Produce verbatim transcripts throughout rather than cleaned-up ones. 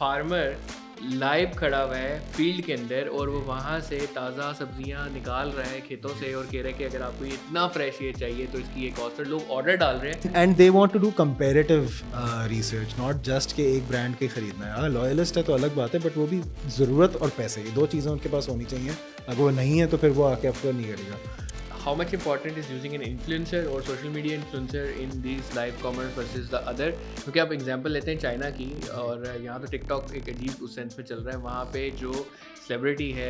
Farmer live खड़ा हुआ है फील्ड के अंदर और वो वहाँ से ताज़ा सब्जियाँ निकाल रहा है खेतों से और कह रहे हैं कि अगर आपको इतना फ्रेश ये चाहिए तो इसकी एक और लोग ऑर्डर डाल रहे हैं। And they want to do comparative research, not just के एक ब्रांड के खरीदना है। अगर लॉयलिस्ट है तो अलग बात है, बट वो भी ज़रूरत और पैसे, ये दो चीज़ें उनके पास होनी चाहिए। अगर वो नहीं है तो फिर वो आके अफोर्ड नहीं करेगा। How much important is using an influencer और social media influencer in this live commerce versus the other? क्योंकि आप एग्जांपल लेते हैं चाइना की, और यहाँ तो टिकटॉक एक अजीब उस सेंस में चल रहा है। वहाँ पे जो सेलिब्रिटी है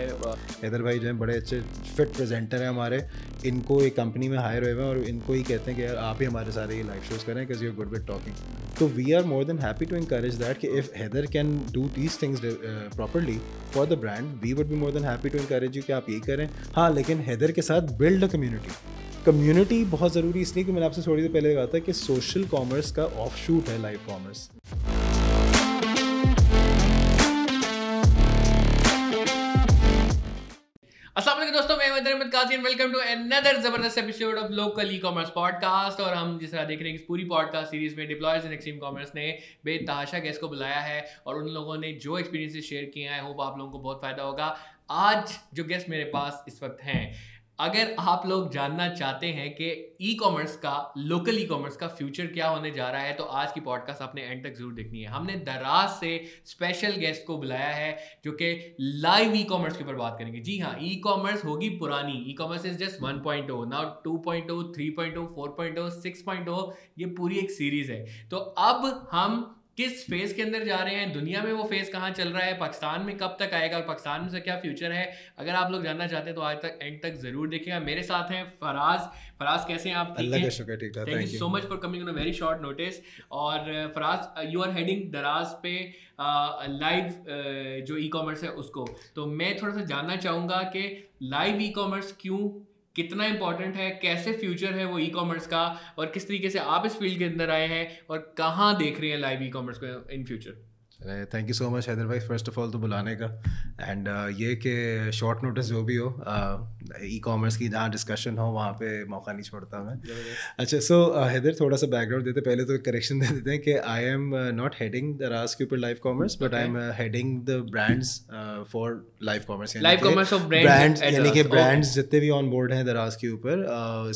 हैदर भाई जो है बड़े अच्छे फिट प्रेजेंटर हैं हमारे, इनको एक कंपनी में हायर हुए हैं और इनको ही कहते हैं कि यार आप ही हमारे सारे ये लाइव शोज़ करें because you are good with talking. तो we are more than happy to encourage that कि if Haider can do these things properly for the brand, we would be more than happy to encourage you कि आप यही करें। हाँ, लेकिन हैदर के साथ बिल्ड अ कम्युनिटी। कम्युनिटी बहुत ज़रूरी इसलिए कि मैंने आपसे थोड़ी देर पहले कहा था कि सोशल कॉमर्स का ऑफ शूट है लाइव कॉमर्स। अस्सलामुअलैकुम दोस्तों, मैं फारज़ अहमद काजी एंड वेलकम टू अनदर जबरदस्त episode of local e commerce podcast. और हम जिस तरह देख रहे हैं इस पूरी पॉडकास्ट सीरीज में डिप्लॉयर्स इन एक्सट्रीम कॉमर्स ने बेतहाशा गेस्ट को बुलाया है और उन लोगों ने जो एक्सपीरियंसेस शेयर किए हैं, आई होप आप लोगों को बहुत फायदा होगा। आज जो गेस्ट मेरे पास इस वक्त हैं, अगर आप लोग जानना चाहते हैं कि ई कॉमर्स का, लोकल ई कॉमर्स का फ्यूचर क्या होने जा रहा है, तो आज की पॉडकास्ट आपने एंड तक जरूर देखनी है। हमने दराज से स्पेशल गेस्ट को बुलाया है जो कि लाइव ई कॉमर्स के ऊपर बात करेंगे। जी हाँ, ई कॉमर्स होगी पुरानी, e commerce is just one point O, now two point O, three point O, four point O, six point ओ, ये पूरी एक सीरीज है। तो अब हम किस फेज़ के अंदर जा रहे हैं, दुनिया में वो फेज़ कहाँ चल रहा है, पाकिस्तान में कब तक आएगा और पाकिस्तान में से क्या फ्यूचर है, अगर आप लोग जानना चाहते हैं तो आज तक एंड तक जरूर देखिएगा। मेरे साथ हैं फराज। फराज कैसे हैं आप? अल्लाह का शुक्र, ठीक है। Thank you so much for coming on a very short notice. और फराज, यू आर हेडिंग दराज पे लाइव जो ई कॉमर्स है उसको, तो मैं थोड़ा सा जानना चाहूँगा कि लाइव ई कॉमर्स क्यों, कितना इम्पॉर्टेंट है, कैसे फ्यूचर है वो ई कॉमर्स का, और किस तरीके से आप इस फील्ड के अंदर आए हैं और कहाँ देख रहे हैं लाइव ई कॉमर्स को in future? Thank you so much Haider भाई, फर्स्ट ऑफ ऑल तो बुलाने का, एंड uh, ये कि शॉर्ट नोटिस जो भी हो, ई uh, कॉमर्स की जहाँ डिस्कशन हो वहाँ पे मौका नहीं छोड़ता मैं। अच्छा, सो so, हैदर uh, थोड़ा सा बैकग्राउंड देते, पहले तो करेक्शन दे देते हैं कि I am not heading Daraz के ऊपर live commerce, but I am heading the brands for live commerce. Live commerce और ब्रांड्स, यानी कि ब्रांड्स जितने भी ऑन बोर्ड हैं दराज के ऊपर,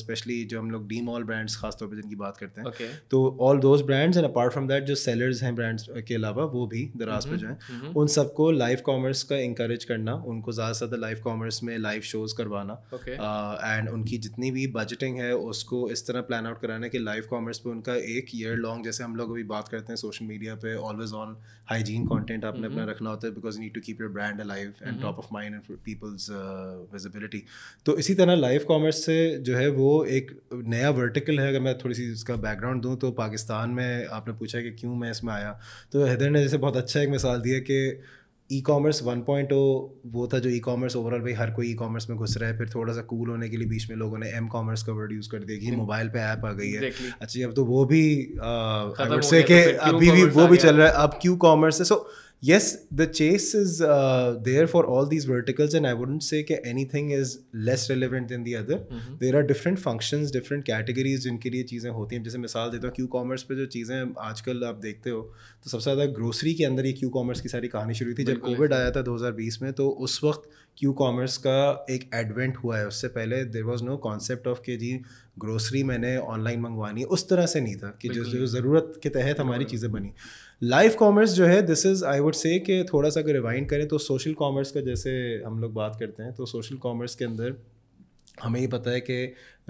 स्पेशली uh, जो हम लोग डी मॉल ब्रांड्स खासतौर पर जिनकी बात करते हैं, okay. तो all those brands and apart from that जो सेलर्स हैं ब्रांड्स के अलावा वो भी दराज पर जो हैं, उन सबको लाइव कॉमर्स का इंकरेज करना, उनको ज़्यादा से ज़्यादा लाइव कॉमर्स में लाइव शोज़ करवाना, एंड okay. uh, उनकी जितनी भी बजटिंग है उसको इस तरह प्लान आउट कराना कि लाइव कॉमर्स पे उनका एक ईयर लॉन्ग, जैसे हम लोग अभी बात करते हैं सोशल मीडिया पे ऑलवेज ऑन हाइजीन कंटेंट आपने अपना रखना होता है, because you need to keep your brand alive and top of mind and people's visibility. तो इसी तरह लाइव कॉमर्स से जो है वो एक नया वर्टिकल है। अगर मैं थोड़ी सी इसका बैकग्राउंड दूँ तो पाकिस्तान में आपने पूछा कि क्यों मैं इसमें आया, तो हैदर ने जैसे बहुत अच्छा एक मिसाल दिया कि ई कॉमर्स वन पॉइंट ओ वो था जो ई कॉमर्स ओवरऑल भाई हर कोई ई कॉमर्स में घुस रहा है, फिर थोड़ा सा कूल होने के लिए बीच में लोगों ने एम कॉमर्स का वर्ड यूज़ कर दिया कि मोबाइल पे ऐप आ गई है। exactly. अच्छा, अब तो वो भी आई वुड से कि अभी भी वो भी चल रहा है, अब क्यू कॉमर्स है। सो yes, the chase is uh, there for all these verticals, and I wouldn't say that anything is less relevant than the other. Mm-hmm. There are different functions, different categories जिनके लिए चीज़ें होती हैं। जैसे मिसाल देता हूँ, क्यू कॉमर्स पे जो चीज़ें आजकल आप देखते हो, तो सबसे ज़्यादा ग्रोसरी के अंदर ये क्यू कॉमर्स की सारी कहानी शुरू हुई थी। जब कोविड आया था दो हज़ार बीस में, तो उस वक्त क्यू कॉमर्स का एक एडवेंट हुआ है। उससे पहले there was no concept of के जी ग्रोसरी मैंने ऑनलाइन मंगवानी है, उस तरह से नहीं था कि जो जो ज़रूरत के तहत हमारी चीज़ें बनी। लाइव कॉमर्स जो है, this is I would say कि थोड़ा सा अगर रिवाइंड करें तो सोशल कॉमर्स का जैसे हम लोग बात करते हैं, तो सोशल कॉमर्स के अंदर हमें ये पता है कि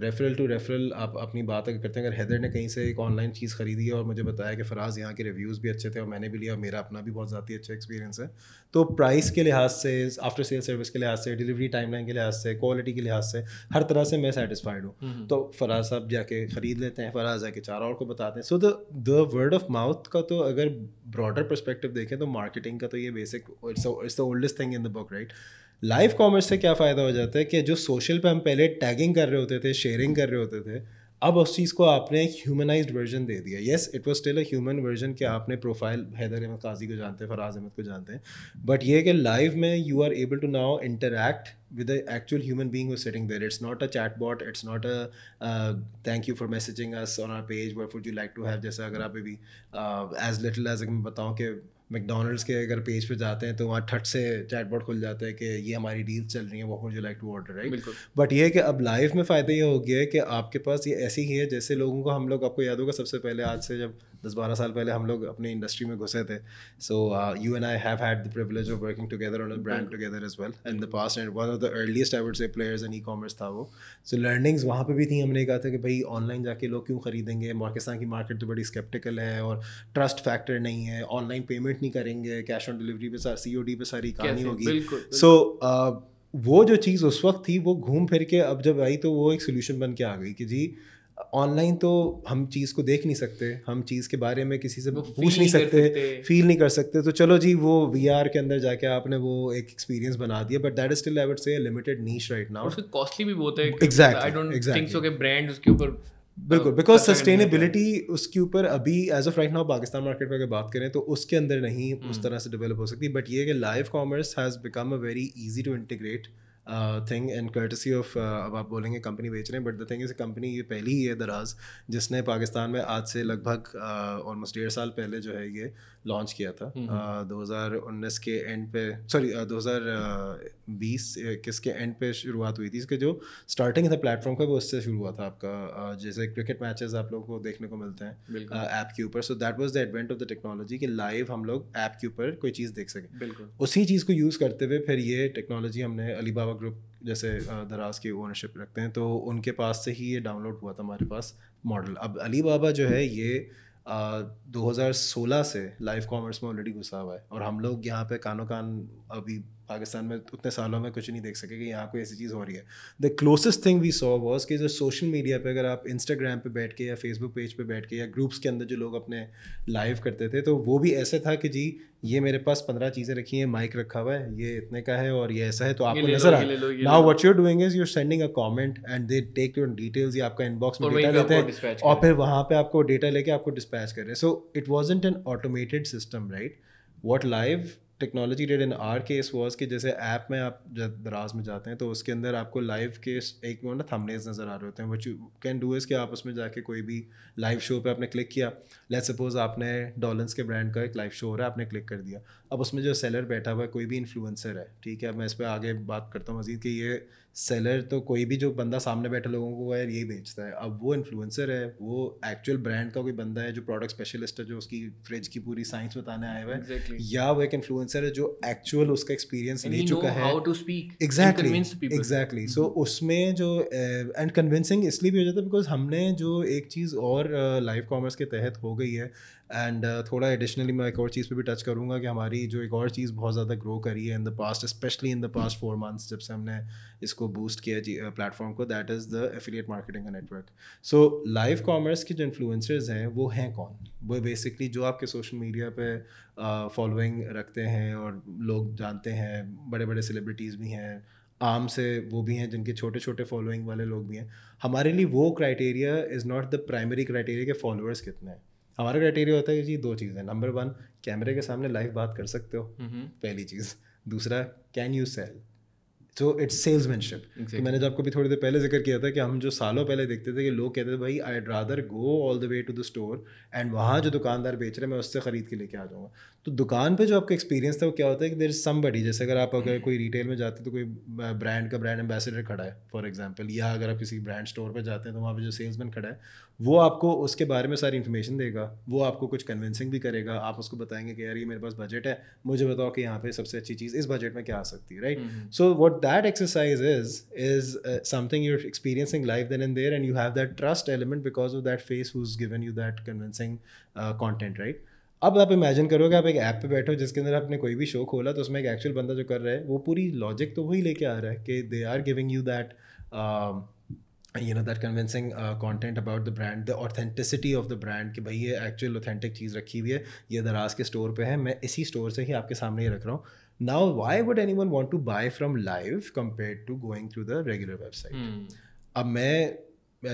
रेफरल टू रेफरल, आप अपनी बात अगर करते हैं, अगर हैदर ने कहीं से एक ऑनलाइन चीज़ खरीदी है और मुझे बताया कि फ़राज़ यहाँ के रिव्यूज़ भी अच्छे थे और मैंने भी लिया और मेरा अपना भी बहुत ज़्यादा अच्छा एक्सपीरियंस है, तो प्राइस के लिहाज से, आफ्टर सेल सर्विस के लिहाज से, डिलीवरी टाइमलाइन के लिहाज से, क्वालिटी के लिहाज से, हर तरह से मैं सेटिस्फाइड हूँ। तो फ़राज़ साहब जाके ख़रीद लेते हैं, फ़राज़ जाके चार और को बताते हैं। So the the word of mouth का तो अगर ब्रॉडर पर्सपेक्टिव देखें तो मार्केटिंग का तो ये basic, it's the oldest thing in the book, right? Live commerce से क्या फ़ायदा हो जाता है कि जो सोशल पे हम पहले टैगिंग कर रहे होते थे, शेयरिंग कर रहे होते थे, अब उस चीज़ को आपने एक ह्यूमनाइज्ड वर्जन दे दिया। Yes, it was still a human version कि आपने प्रोफाइल, हैदर अहमद काजी को जानते हैं, फराज अहमद को जानते हैं, बट ये कि लाइव में you are able to now interact with the actual human being who's sitting there. It's not a chatbot, it's not a uh, thank you for messaging us on our page, what would you like to have, जैसा अगर आप भी uh, as little as, मैं बताऊँ कि McDonald's के अगर page पे जाते हैं तो वहाँ ठट से चैटबॉट खुल जाता है कि ये हमारी डील्स चल रही हैं, what would you like to order, right? But ये है कि अब लाइव में फ़ायदा ये हो गया है कि आपके पास ये ऐसी ही है जैसे लोगों को, हम लोग, आपको याद होगा सबसे पहले आज से जब दस बारह साल पहले हम लोग अपनी इंडस्ट्री में घुसे थे, so you and I have had the privilege of working together on a brand together as well in the past, and one of the earliest I would say players in e commerce था वो. सो learnings वहाँ पे भी थी. हमने कहा था कि भाई ऑनलाइन जाके लोग क्यों खरीदेंगे, पाकिस्तान की मार्केट तो बड़ी स्केप्टिकल है और ट्रस्ट फैक्टर नहीं है, ऑनलाइन पेमेंट नहीं करेंगे, कैश ऑन डिलीवरी पे सारी सीओडी पे सारी कहानी होगी. सो वो जो चीज़ उस वक्त थी वो घूम फिर के अब जब आई तो वो एक सोल्यूशन बन के आ गई कि जी ऑनलाइन तो हम चीज़ को देख नहीं सकते, हम चीज़ के बारे में किसी से पूछ नहीं सकते, फील नहीं कर सकते, तो चलो जी वो वीआर के अंदर जाके आपने वो एक एक्सपीरियंस बना दिया. But that is still I would say limited niche right now. उसकी कॉस्टली भी बहुत है. Exactly, I don't think so कि ब्रांड उसके ऊपर बिल्कुल, बिकॉज सस्टेनेबिलिटी उसके ऊपर अभी as of right now Pakistan market में अगर बात करें तो उसके अंदर नहीं hmm. उस तरह से डेवलप हो सकती. बट ये कि live commerce has become a very easy to integrate thing and courtesy of, अब आप बोलेंगे कंपनी बेच रहे हैं, but the thing is company ये पहली ही है दराज जिसने पाकिस्तान में आज से लगभग ऑलमोस्ट डेढ़ साल पहले जो है ये लॉन्च किया था. दो हज़ार उन्नीस के एंड पे, सॉरी दो हज़ार बीस किसके एंड पे शुरुआत हुई थी इसके. जो स्टार्टिंग था प्लेटफॉर्म का वो उससे शुरू हुआ था आपका, uh, जैसे क्रिकेट मैचेस आप लोगों को देखने को मिलते हैं ऐप uh, के ऊपर. So that was the advent of the technology कि लाइव हम लोग ऐप के ऊपर कोई चीज़ देख सकें. उसी चीज़ को यूज़ करते हुए फिर ये टेक्नोलॉजी हमने अलीबाबा ग्रुप जैसे दराज की ओनरशिप रखते हैं तो उनके पास से ही ये डाउनलोड हुआ था हमारे पास मॉडल. अब अलीबाबा जो है ये दो हज़ार सोलह से लाइव कॉमर्स में ऑलरेडी घुसा हुआ है और हम लोग यहाँ पे कानो कान अभी पाकिस्तान में उतने सालों में कुछ नहीं देख सके कि यहाँ कोई ऐसी चीज़ हो रही है. The closest thing we saw was कि जो सोशल मीडिया पे अगर आप इंस्टाग्राम पे बैठ के या फेसबुक पेज पे बैठ के या ग्रुप्स के अंदर जो लोग अपने लाइव करते थे तो वो भी ऐसा था कि जी ये मेरे पास पंद्रह चीज़ें रखी हैं, माइक रखा हुआ है, ये इतने का है और ये ऐसा है, तो आपको नजर आ रहा है. Now what you are doing is you are sending a comment and they take your details, ये आपका इनबॉक्स में डेटा लेते हैं और फिर वहाँ पे आपको डेटा लेके आपको डिस्पैच कर रहे हैं. So it wasn't an automated system, right? What live technology did in our case was कि जैसे ऐप में आप जब दराज में जाते हैं तो उसके अंदर आपको लाइव के एक वो ना थंबनेल्स नज़र आ रहे होते हैं. What you can do is कि आप उसमें जाके कोई भी लाइव शो पे आपने क्लिक किया, लेट्स सपोज आपने डॉलन्स के ब्रांड का एक लाइव शो हो रहा है, आपने क्लिक कर दिया. अब उसमें जो सेलर बैठा हुआ है कोई भी इन्फ्लुएंसर है, ठीक है, अब मैं इस पर आगे बात करता हूँ मजीद कि ये सेलर तो कोई भी जो बंदा सामने बैठे लोगों को यार यही बेचता है. अब वो इन्फ्लुएंसर है, वो एक्चुअल ब्रांड का कोई बंदा है जो प्रोडक्ट स्पेशलिस्ट है, जो उसकी फ्रिज की पूरी साइंस बताने आया हुआ है, exactly. या वो एक इन्फ्लुएंसर है जो एक्चुअल उसका एक्सपीरियंस ले चुका है. एग्जैक्टली एग्जैक्टली सो उसमें जो एंड uh, कन्विंसिंग इसलिए भी हो जाता है बिकॉज हमने जो एक चीज़ और लाइव uh, कॉमर्स के तहत हो गई है. एंड uh, थोड़ा एडिशनली मैं एक और चीज़ पे भी टच करूँगा कि हमारी जो एक और चीज़ बहुत ज़्यादा ग्रो करी है in the past, specially in the past four months जब से हमने इसको बूस्ट किया जी प्लेटफॉर्म को, that is the affiliate marketing का नेटवर्क. सो लाइव कॉमर्स के जो इन्फ्लुएंसर्स हैं वो हैं कौन? वो बेसिकली जो आपके सोशल मीडिया पे फॉलोइंग uh, रखते हैं और लोग जानते हैं, बड़े बड़े सेलिब्रिटीज़ भी हैं, आम से वो भी हैं जिनके छोटे छोटे फॉलोइंग वाले लोग भी हैं. हमारे लिए वो criteria is not the primary criteria के फॉलोअर्स कितने हैं. हमारा क्राइटेरिया होता है कि जी दो चीज़ें, नंबर वन कैमरे के सामने लाइव बात कर सकते हो, पहली चीज़. दूसरा, can you sell, so it's salesmanship. मैंने जो आपको भी थोड़ी देर पहले जिक्र किया था कि हम जो सालों पहले देखते थे कि लोग कहते थे भाई I rather go all the way to the store and वहाँ जो दुकानदार बेच रहे हैं मैं उससे ख़रीद के लेके आ जाऊँगा. तो दुकान पे जो आपका एक्सपीरियंस था वो क्या होता है कि देयर इज समबडी, जैसे अगर आप अगर कोई रिटेल में जाते हैं तो कोई ब्रांड का ब्रांड एम्बेसडर खड़ा है फॉर एग्जांपल, या अगर आप किसी ब्रांड स्टोर पे जाते हैं तो वहाँ पे जो सेल्समैन खड़ा है वो आपको उसके बारे में सारी इन्फॉर्मेशन देगा, वो आपको कुछ कन्विंसिंग भी करेगा. आप उसको बताएंगे कि यार ये मेरे पास बजट है, मुझे बताओ कि यहाँ पर सबसे अच्छी चीज़ इस बजट में क्या आ सकती है, right? So what that exercise is is something you're experiencing live then and there and you have that trust element because of that face who is given you that convincing content, right? अब आप imagine करो कि आप एक app पे बैठे हो जिसके अंदर आपने कोई भी शो खोला तो उसमें एक एक्चुअल बंदा जो कर रहा है वो पूरी लॉजिक तो वही लेके आ रहा है कि they are giving you that you know that convincing content about the brand, the authenticity of the brand कि भाई ये एक्चुअल ऑथेंटिक चीज़ रखी हुई है, ये दराज के स्टोर पे है, मैं इसी स्टोर से ही आपके सामने ही रख रहा हूँ. Now why would anyone want to buy from live compare to going through the regular website? अब मैं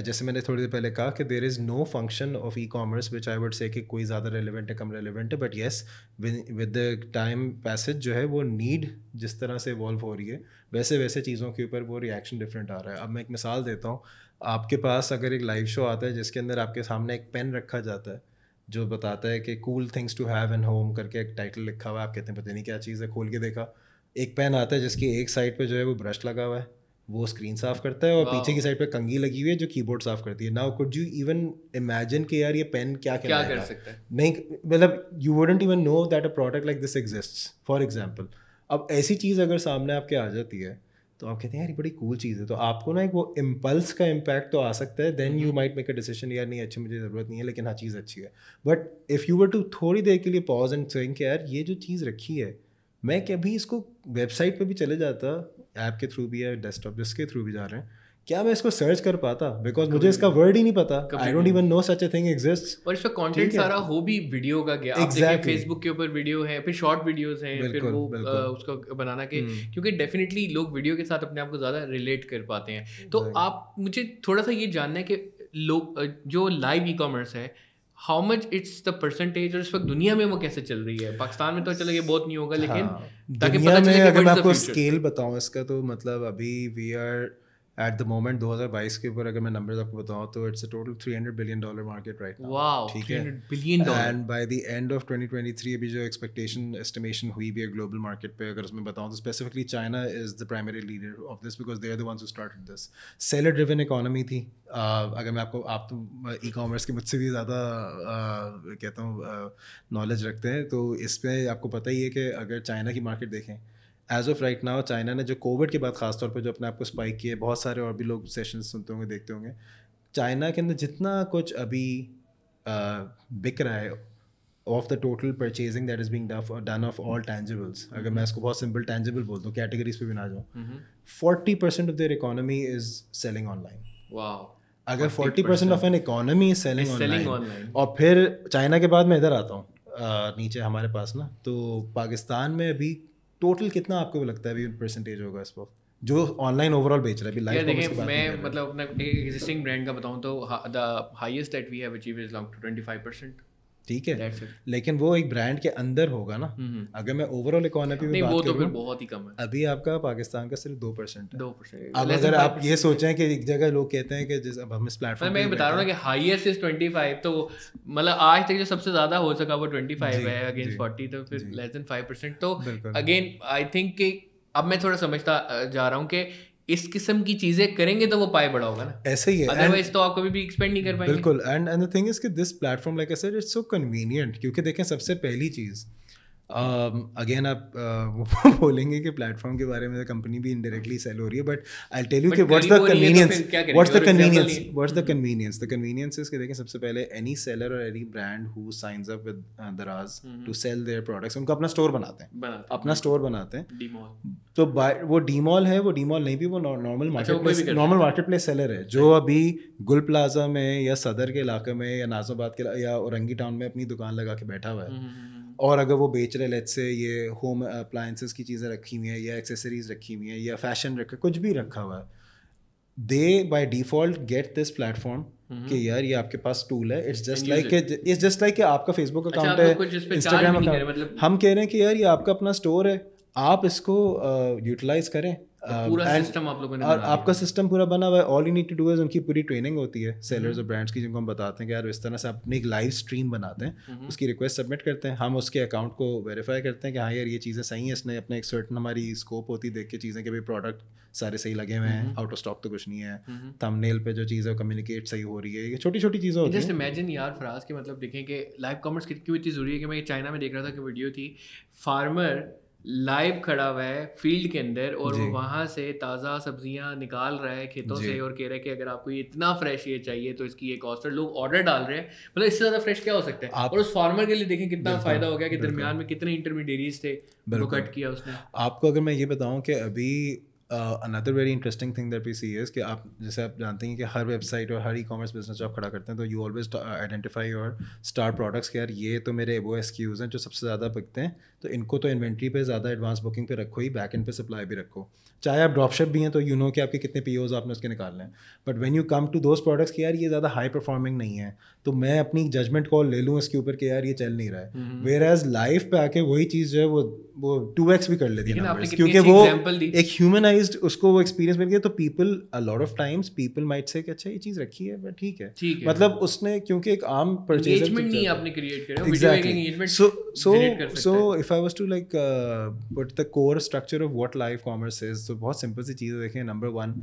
जैसे मैंने थोड़ी देर पहले कहा कि there is no function of e commerce which I would say कि कोई ज़्यादा रेलिवेंट है कम रेलिवेंट है, but yes with the time passage जो है वो नीड जिस तरह से इवॉल्व हो रही है वैसे वैसे चीज़ों के ऊपर वो रिएक्शन डिफरेंट आ रहा है. अब मैं एक मिसाल देता हूँ, आपके पास अगर एक लाइव शो आता है जिसके अंदर आपके सामने एक पेन रखा जाता है, जो बताता है कि cool things to have in home करके एक टाइटल लिखा हुआ है। आप कहते हैं पता नहीं क्या चीज़ है, खोल के देखा, एक पेन आता है जिसकी एक साइड पे जो है वो ब्रश लगा हुआ है, वो स्क्रीन साफ़ करता है, और wow. पीछे की साइड पे कंघी लगी हुई है जो कीबोर्ड साफ़ करती है। Now could you even imagine कि यार ये पेन क्या क्या कर सकता है? नहीं, मतलब you wouldn't even know that a product like this exists for example. अब ऐसी चीज़ अगर सामने आपके आ जाती है तो आप कहते हैं यार ये बड़ी कूल चीज़ है, तो आपको ना एक वो इम्पल्स का इम्पैक्ट तो आ सकता है। Then you might make a decision, यार नहीं अच्छी मुझे ज़रूरत नहीं है लेकिन हाँ चीज़ अच्छी है। But if you were to थोड़ी देर के लिए पॉज एंड थिंक यार ये जो चीज़ रखी है, मैं कभी इसको वेबसाइट पे भी चले जाता, ऐप के थ्रू भी या डेस्कटॉप जिसके थ्रू भी जा रहे हैं, क्या मैं इसको सर्च कर पाता? बिकॉज मुझे इसका वर्ड ही नहीं पता, I don't even know such a thing exists. और इसका कंटेंट सारा हो भी वीडियो का गया, आप देखिए फेसबुक के ऊपर वीडियो है, फिर शॉर्ट वीडियोस हैं, फिर वो आ, उसका बनाना के क्योंकि डेफिनेटली लोग वीडियो के साथ अपने आप को ज़्यादा रिलेट कर पाते हैं। तो आप मुझे थोड़ा सा ये जानना है कि लोग जो लाइव ई कॉमर्स है, how much it's the percentage, और इस वक्त दुनिया में वो कैसे चल रही है? पाकिस्तान में तो चलो ये बहुत नहीं होगा, लेकिन ताकि पता चले कि अगर मैं आपको स्केल बताऊं इसका, तो मतलब अभी we are at the moment दो हज़ार बाईस के ऊपर अगर मैं नंबर्स आपको बताऊँ तो इट्स अ टोटल तीन सौ billion dollar market right now. Wow, तीन सौ billion dollar. And by the end of twenty twenty three अभी जो एक्सपेक्टेशन एस्टिमेशन हुई भी है ग्लोबल मार्केट पे, अगर उसमें बताऊँ तो specifically China is the primary leader of this because they are the ones who started this. Seller driven economy थी। uh, अगर मैं आपको, आप तो ई कॉमर्स के मुझसे भी ज़्यादा uh, कहता हूँ नॉलेज uh, रखते हैं, तो इस पर आपको पता ही है कि अगर चाइना की मार्केट देखें as of right now, China ने जो कोविड के बाद खासतौर पर जो अपने आप को स्पाइक किए, बहुत सारे और भी लोग सेशन सुनते होंगे देखते होंगे, चाइना के अंदर जितना कुछ अभी बिक रहा है of the total purchasing that is being done of all tangibles, अगर मैं इसको बहुत सिंपल टैंजिबल बोल दूँ, कैटेगरीज पे भी ना जाऊँ, forty percent of their economy is selling online. Wow, अगर forty percent of an economy is selling online. और फिर चाइना के बाद मैं इधर आता हूँ नीचे हमारे पास ना, तो पाकिस्तान में अभी टोटल कितना आपको लगता है अभी परसेंटेज होगा इस वक्त जो ऑनलाइन ओवरऑल बेच रहा है? लाइफ देखिए, मैं मतलब अपना एग्जिस्टिंग ब्रांड का बताऊं तो the highest that we have achieved is around twenty five percent. ठीक है, लेकिन वो एक ब्रांड के अंदर होगा ना। अगर मैं ओवरऑल इकोनॉमी में बात करूं तो बहुत ही कम है। अभी आपका पाकिस्तान का सिर्फ दो परसेंट है। दो परसेंट। अब अगर आप ये सोचें कि एक जगह लोग कहते हैं कि जिस अब हम इस प्लेटफॉर्म मैं बता रहा हूँ ना कि हाईएस्ट इज ट्वेंटी फाइव, तो मतलब आज तक जो सबसे ज्यादा हो सका वो ट्वेंटी फाइव है अगेंस्ट फोर्टी, तो फिर लेस देन फाइव परसेंट। तो अगेन आई थिंक कि अब मैं थोड़ा समझता जा रहा हूँ कि इस किस्म की चीज़ें करेंगे तो वो पाए बड़ा होगा ना, ऐसे ही है। अदरवाइज तो आप कभी भी एक्सपेंड नहीं कर पाएंगे। बिल्कुल। And and the thing is कि this platform like I said it's so convenient, क्योंकि देखें सबसे पहली चीज़ अगेन um, आप uh, वो बोलेंगे कि प्लेटफॉर्म के बारे में कंपनी भी इनडायरेक्टली सेल हो रही है, बट आई टेल यू कि what's the convenience what's the convenience what's the convenience the convenience is कि देखें सबसे पहले एनी सेलर और any brand who signs up with Daraz to sell their products, उनका अपना स्टोर बनाते हैं, अपना स्टोर बनाते हैं डीमॉल। तो वो डीमॉल है, वो डीमॉल नहीं भी वो normal market normal marketplace seller है जो अभी गुल प्लाजा में या सदर के इलाके में या नाज़ाबाद के या औरंगी टाउन में अपनी दुकान लगा के बैठा हुआ है, और अगर वो बेच रहे लेट्स से ये होम अप्लायंसेस की चीज़ें रखी हुई हैं या एक्सेसरीज रखी हुई हैं या फैशन रखा, कुछ भी रखा हुआ है, they by default get this platform कि यार ये आपके पास टूल है। It's just like it's just like आपका फेसबुक अकाउंट है, इंस्टाग्राम अकाउंट, हम कह रहे हैं कि यार ये आपका अपना स्टोर है, आप इसको यूटिलाइज uh, करें। पूरा सिस्टम आप लोगों ने और आपका सिस्टम पूरा बना हुआ है। All you need to do is उनकी पूरी ट्रेनिंग होती है सेलर्स और ब्रांड्स की, जिनको हम बताते हैं कि यार इस तरह से अपने एक लाइव स्ट्रीम बनाते हैं, उसकी रिक्वेस्ट सबमिट करते हैं, हम उसके अकाउंट को वेरीफाई करते हैं कि हाँ यार ये चीज़ें सही हैं, इसने अपने एक सर्टन हमारी स्कोप होती है देख के चीज़ें कि भाई प्रोडक्ट सारे सही लगे हुए हैं, आउट ऑफ स्टॉक तो कुछ नहीं है, थंबनेल पे जो चीज़ें कम्युनिकेट सही हो रही है, ये छोटी छोटी चीज़ें होती हैं। जस्ट इमेजिन यार फराज के मतलब देखें कि लाइव कॉमर्स क्यों इतनी जरूरी है कि मैं चाइना में देख रहा था कि वीडियो थी, फार्मर लाइव खड़ा हुआ है फील्ड के अंदर और वो वहाँ से ताज़ा सब्जियाँ निकाल रहा है खेतों से और कह रहा है कि अगर आपको ये इतना फ्रेश ये चाहिए तो इसकी ये कॉस्ट, और लोग ऑर्डर डाल रहे हैं, मतलब इससे ज़्यादा फ्रेश क्या हो सकता है? और उस फार्मर के लिए देखें कितना फ़ायदा हो गया कि दरमियान में कितने इंटरमीडियरीज थे, वो कट किया उसने। आपको अगर मैं ये बताऊँ कि अभी another very interesting thing that we see is कि आप जैसे आप जानते हैं कि हर वेबसाइट और हर ई कॉमर्स बिजनेस जो आप खड़ा करते हैं तो यू ऑलवेज आइडेंटिफाई और स्टार प्रोडक्ट्स के यार ये तो मेरे वो एसक्यूज़ हैं जो सबसे ज़्यादा बिकते हैं, तो इनको तो इन्वेंट्री पे ज़्यादा एडवांस बुकिंग पे रखो ही, बैक एंड पे सप्लाई भी रखो, चाहे आप ड्रॉपशिप भी हैं तो यू नो कि आपके कितने पी ओज आपने उसके निकालने हैं। But when you come to those products कि यार ये ज़्यादा हाई परफॉर्मिंग नहीं है तो मैं अपनी जजमेंट कॉल ले लूँ इसके ऊपर कि यार ये चल नहीं रहा है, वेयर एज लाइफ पे आके वही चीज़ जो है वो वो टू एक्स भी कर लेती है, क्योंकि वो एक ह्यूमन आई personalized उसको वो एक्सपीरियंस मिल गया तो people a lot of times people might say कि अच्छा ये चीज़ रखी है बट ठीक है ठीक है मतलब उसने क्योंकि एक आम purchaser engagement नहीं आपने create करा exactly engagement so so so if I was to like but the core structure of what live commerce is तो बहुत simple सी चीज़ें देखें number one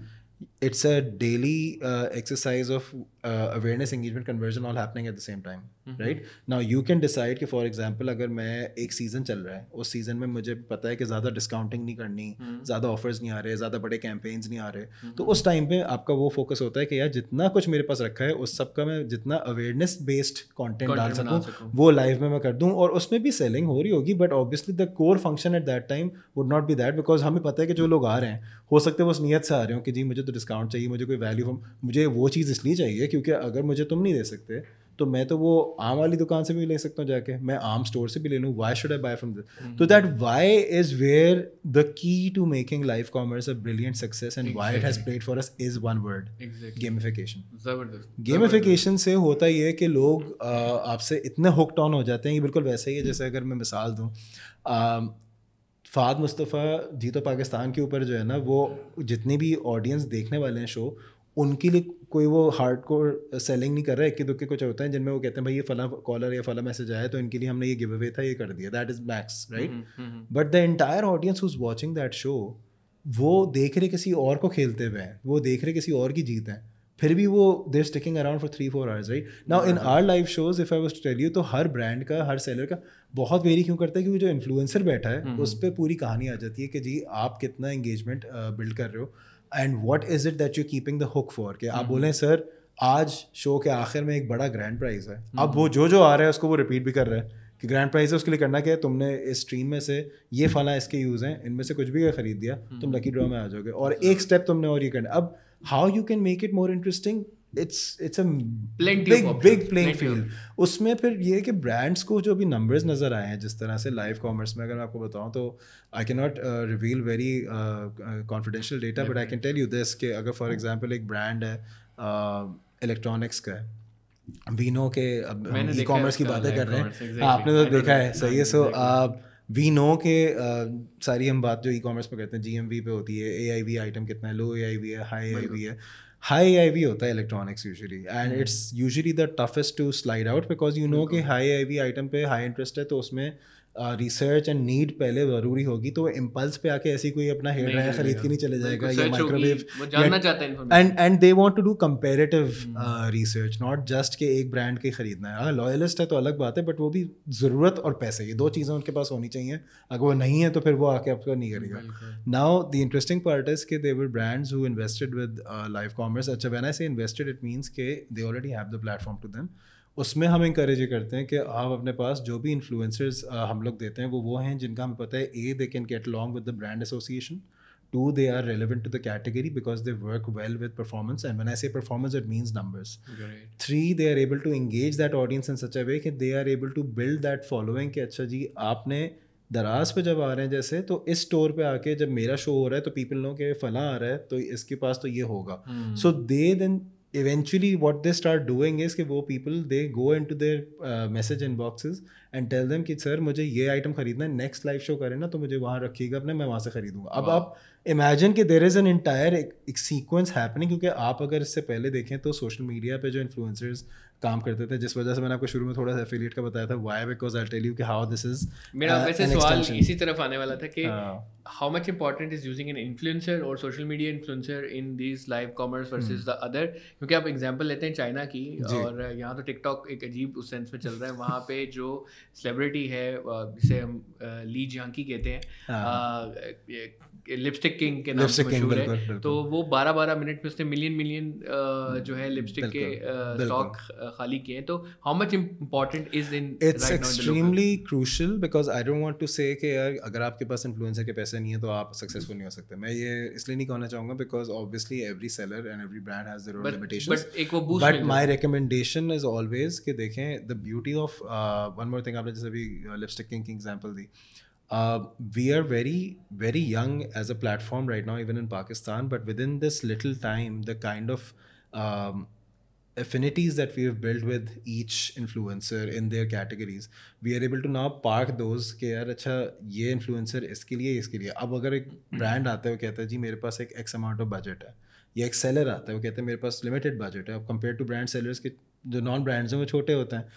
it's a daily uh, exercise of uh, awareness engagement conversion all happening at the same time mm-hmm. right now you can decide कि for example अगर मैं एक season चल रहा है उस सीज़न में मुझे पता है कि ज़्यादा डिस्काउंटिंग नहीं करनी mm-hmm. ज़्यादा ऑफर्स नहीं आ रहे ज़्यादा बड़े कैंपेन्स नहीं आ रहे mm-hmm. तो उस टाइम पे आपका वो फोकस होता है कि यार जितना कुछ मेरे पास रखा है उस सब का मैं जितना अवेयरनेस बेस्ड कंटेंट डाल सकूँ वो लाइव में मैं कर दूँ और उसमें भी सेलिंग हो रही होगी but obviously the core function at that time would not be that because हमें पता है कि जो लोग आ रहे हैं हो सकते हैं वो उस नीयत से आ रहे हो कि जी मुझे तो डिस्काउंट चाहिए मुझे कोई वैल्यू फ्रॉम मुझे वो चीज़ इसलिए चाहिए क्योंकि अगर मुझे तुम नहीं दे सकते तो मैं तो वो आम वाली दुकान से भी ले सकता हूँ जाके मैं आम स्टोर से भी ले लूँ why should I buy from this तो that why is where the key to making live commerce a brilliant success and why it has played for us is one word gamification gamification से होता ये है कि लोग आपसे इतने hooked on हो जाते हैं ये बिल्कुल वैसा ही है जैसे अगर मैं मिसाल दूँ फ़ाद मुस्तफ़ा जीतो पाकिस्तान के ऊपर जो है ना वो जितनी भी ऑडियंस देखने वाले हैं शो उनके लिए कोई वो हार्ड कोर सेलिंग नहीं कर रहा है इक्के दुक्के कुछ होते हैं जिनमें वो कहते हैं भाई ये फला कॉलर या फला मैसेज आया तो इनके लिए हमने ये गिव अवे था ये कर दिया that is max right but the entire audience who is watching that show वो देख रहे किसी और को खेलते हुए हैं वो देख रहे किसी और की जीत है फिर भी वो they're sticking around for three four hours right now in our live shows if I was to tell you तो हर ब्रांड का हर सेलर का बहुत वेरी क्यों करता है क्योंकि जो इन्फ्लुएंसर बैठा है mm-hmm. उस पर पूरी कहानी आ जाती है कि जी आप कितना एंगेजमेंट बिल्ड uh, कर रहे हो and what is it that you keeping the hook for कि आप बोलें सर आज शो के आखिर में एक बड़ा ग्रैंड प्राइज़ है mm-hmm. अब वो जो जो आ रहा है उसको वो रिपीट भी कर रहा है कि ग्रैंड प्राइज़ है उसके लिए करना क्या है तुमने इस स्ट्रीम में से ये फला इसके यूज़ हैं इनमें से कुछ भी ख़रीद दिया mm-hmm. तुम लकी ड्रॉ में आ जाओगे और एक स्टेप तुमने और ये करना अब how you can make it more interesting it's it's a Plenty big of big playing Plenty field उसमें फिर ये है कि ब्रांड्स को जो भी नंबर्स नज़र आए हैं जिस तरह से लाइव कॉमर्स में अगर मैं आपको बताऊँ तो I can not reveal very confidential data but I can tell you this कि अगर फॉर एग्जांपल एक ब्रांड है इलेक्ट्रॉनिक्स uh, का है वीनो के अब ई कॉमर्स की बातें कर रहे हैं आपने तो देखा है सही है सो आप वी नो के uh, सारी हम बात जो ई कॉमर्स में कहते हैं जीएमवी पे होती है ए आई वी आइटम कितना है लो ए आई वी है हाई ए आई वी है हाई ए आई वी होता है electronics usually and it's usually the toughest to slide out because you know कि high A I V item पे high interest है तो उसमें research and need पहले ज़रूरी होगी तो इम्पल्स पे आके ऐसी कोई अपना हेड ड्रायर खरीद के नहीं चले जाएगा या माइक्रोवेव जानना चाहते हैं and and they want to do comparative research not just कि एक ब्रांड के खरीदना है अगर लॉयलिस्ट है तो अलग बात है बट वो भी ज़रूरत और पैसे ये दो चीज़ें उनके पास होनी चाहिए अगर वो नहीं है तो फिर वो आके आपको नहीं करेगा now the interesting part is के they were brands who invested with live commerce अच्छा when I say invested it means के they already have the platform to them उसमें हम इंकरेज करते हैं कि आप अपने पास जो भी इन्फ्लुएंसर्स हम लोग देते हैं वो वो हैं जिनका हमें पता है ए they can get along with the brand association to they are relevant to the category because they work well with performance and when I say performance it means numbers three they are able to engage that audience in such a way कि they are able to build that following कि अच्छा जी आपने दराज पे जब आ रहे हैं जैसे तो इस स्टोर पे आके जब मेरा शो हो रहा है तो पीपल नो के फला आ रहा है तो इसके पास तो ये होगा so they then eventually what they start doing is कि वो people they go into their uh, message inboxes and tell them कि सर मुझे ये item खरीदना है next live show करें ना तो मुझे वहाँ रखिएगा अपने मैं वहाँ से खरीदूँगा अब आप imagine कि there is an entire एक, एक sequence happening क्योंकि आप अगर इससे पहले देखें तो social media पे जो influencers काम करते थे जिस वजह से मैंने आपको शुरू में थोड़ा सा एफिलिएट का बताया था why because I tell you कि हाउ दिस इज मेरा वैसे सवाल इसी तरफ आने वाला था कि how much important is using an influencer और social media influencer in these live commerce versus the other क्योंकि आप एग्जांपल लेते हैं चाइना की और यहाँ तो टिकटॉक एक अजीब उस सेंस में चल रहा है वहाँ पे जो सेलिब्रिटी है जिसे हम ली जियांकी कहते हैं लिपस्टिक किंग के नाम से मशहूर है तो वो बारह बारह मिनट में उसने मिलियन मिलियन जो है लिपस्टिक के स्टॉक खाली किए तो how much important is in it's extremely crucial because I don't want to say कि यार अगर आपके पास इन्फ्लुएंसर के पैसे नहीं है तो आप सक्सेसफुल नहीं हो सकते मैं ये इसलिए नहीं कहना चाहूँगा because obviously every seller and every brand has their own limitations but my recommendation is always कि देखें the beauty of one more thing आपने जैसे अभी लिपस्टिक किंग की एग्जाम्पल दी Uh, we are very, very young as a platform right now, even in Pakistan. But within this little time, the kind of um, affinities that we have built with each influencer in their categories, we are able to now park those कि यार अच्छा ये influencer इसके लिए इसके लिए. अब अगर एक brand आता है वो कहता है जी मेरे पास एक X amount of budget है, या एक seller आता है वो कहता है मेरे पास limited budget है. अब compared to brand sellers के जो non brands हैं वो छोटे होते हैं.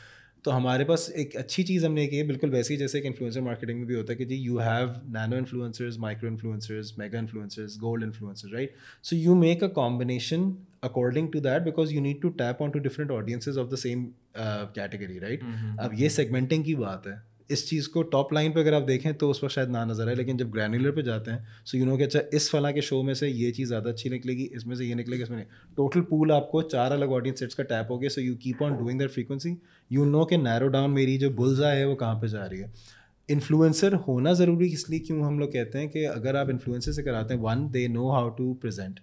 तो हमारे पास एक अच्छी चीज़ हमने की है, बिल्कुल वैसी जैसे एक इन्फ्लुएंसर मार्केटिंग में भी होता है कि जी you have nano influencers, micro influencers, mega influencers, gold influencers, right. So you make a combination according to that because you need to tap on to different audiences of the same category, right. अब ये segmenting की बात है. इस चीज़ को top line पे अगर आप देखें तो उस पर शायद ना नजर आए, लेकिन जब ग्रैनुलर पे जाते हैं सो यू नो कि अच्छा इस फला के शो में से ये चीज़ ज़्यादा अच्छी निकलेगी, इसमें से ये निकलेगी, इसमें टोटल पूल आपको चार अलग ऑडियंस सेट्स का टैप हो गया. So you keep on doing that frequency. You know कि नैरो डाउन मेरी जो बुल्जा है वो कहाँ पर जा रही है. इन्फ्लुएंसर होना ज़रूरी इसलिए क्यों हम लोग कहते हैं कि अगर आप इन्फ्लुएंसर से कराते हैं, one they know how to present,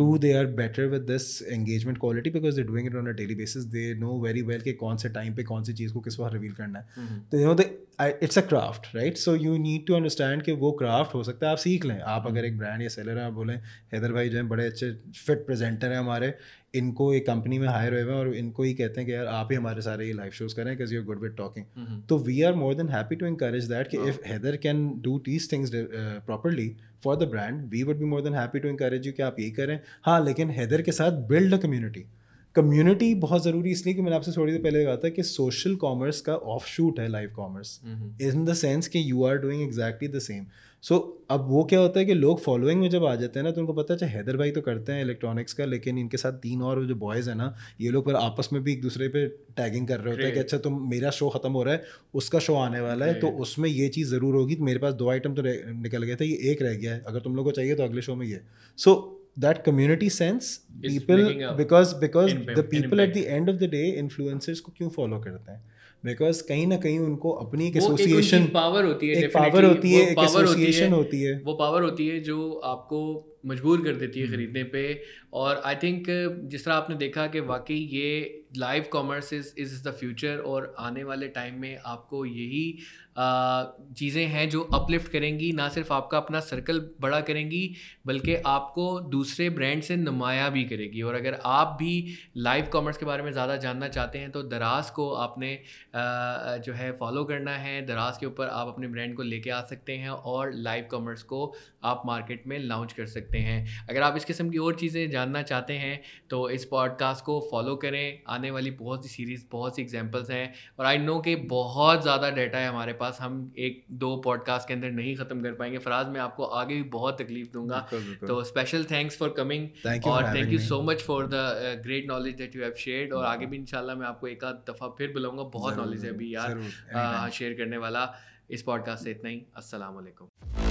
two they are better with this engagement quality because they doing it on a daily basis, they know very well कि कौन से टाइम पे कौन सी चीज़ को किस बार रिवील करना है. तो you know the it's a craft, right. So you need to understand कि वो क्राफ्ट हो सकता है आप सीख लें. आप अगर एक ब्रांड या सेलर हैं, आप बोलें हैदर भाई जो हैं बड़े अच्छे फिट प्रेजेंटर हैं हमारे, इनको एक कंपनी में हायर हुए हैं और इनको ही कहते हैं कि यार आप ही हमारे सारे ये लाइव शोज करें because you are good with talking. तो we are more than happy to encourage that कि if Haider can do these things properly for the brand, we would be more than happy to encourage you कि आप यही करें. हाँ, लेकिन हैदर के साथ बिल्ड अ कम्युनिटी. कम्युनिटी बहुत ज़रूरी इसलिए कि मैंने आपसे थोड़ी देर पहले कहा था कि सोशल कॉमर्स का ऑफ शूट है live commerce, in the sense कि you are doing exactly the same. सो अब वो क्या होता है कि लोग फॉलोइंग में जब आ जाते हैं ना तो उनको पता है अच्छा हैदर भाई तो करते हैं इलेक्ट्रॉनिक्स का, लेकिन इनके साथ तीन और जो बॉयज़ हैं ना ये लोग पर आपस में भी एक दूसरे पे टैगिंग कर रहे होते हैं कि अच्छा तुम मेरा शो ख़त्म हो रहा है, उसका शो आने वाला है, तो उसमें ये चीज़ ज़रूर होगी. मेरे पास दो आइटम तो निकल गए थे, ये एक रह गया है, अगर तुम लोग को चाहिए तो अगले शो में ये. सो that community sense it's people because because impact, the people at the end of the day influencers को क्यों follow करते हैं because कहीं ना कहीं उनको अपनी एक association power होती है, एक power होती है, एक association होती है, वो power होती है जो आपको मजबूर कर देती है ख़रीदने पे. और आई थिंक जिस तरह आपने देखा कि वाकई ये live commerce is is the future और आने वाले टाइम में आपको यही चीज़ें हैं जो अपलिफ्ट करेंगी, ना सिर्फ आपका अपना सर्कल बड़ा करेंगी बल्कि आपको दूसरे ब्रांड से नुमाया भी करेगी. और अगर आप भी लाइव कॉमर्स के बारे में ज़्यादा जानना चाहते हैं तो दराज को आपने जो है फॉलो करना है. दराज के ऊपर आप अपने ब्रांड को लेके आ सकते हैं और लाइव कॉमर्स को आप मार्केट में लॉन्च कर सकते हैं. अगर आप इस किस्म की और चीज़ें जानना चाहते हैं तो इस पॉडकास्ट को फॉलो करें. आने वाली बहुत सी सीरीज़, बहुत सी एग्जांपल्स हैं और आई नो कि बहुत ज़्यादा डाटा है हमारे पास, हम एक दो पॉडकास्ट के अंदर नहीं ख़त्म कर पाएंगे. फराज, मैं आपको आगे भी बहुत तकलीफ दूंगा. तो स्पेशल थैंक्स फॉर कमिंग और thank you so much for the great knowledge that you have shared. और आगे भी इंशाल्लाह मैं आपको एक आध दफ़ा फिर बुलाऊंगा, बहुत नॉलेज है अभी यार शेयर करने वाला. इस पॉडकास्ट से इतना ही. अस्सलाम वालेकुम.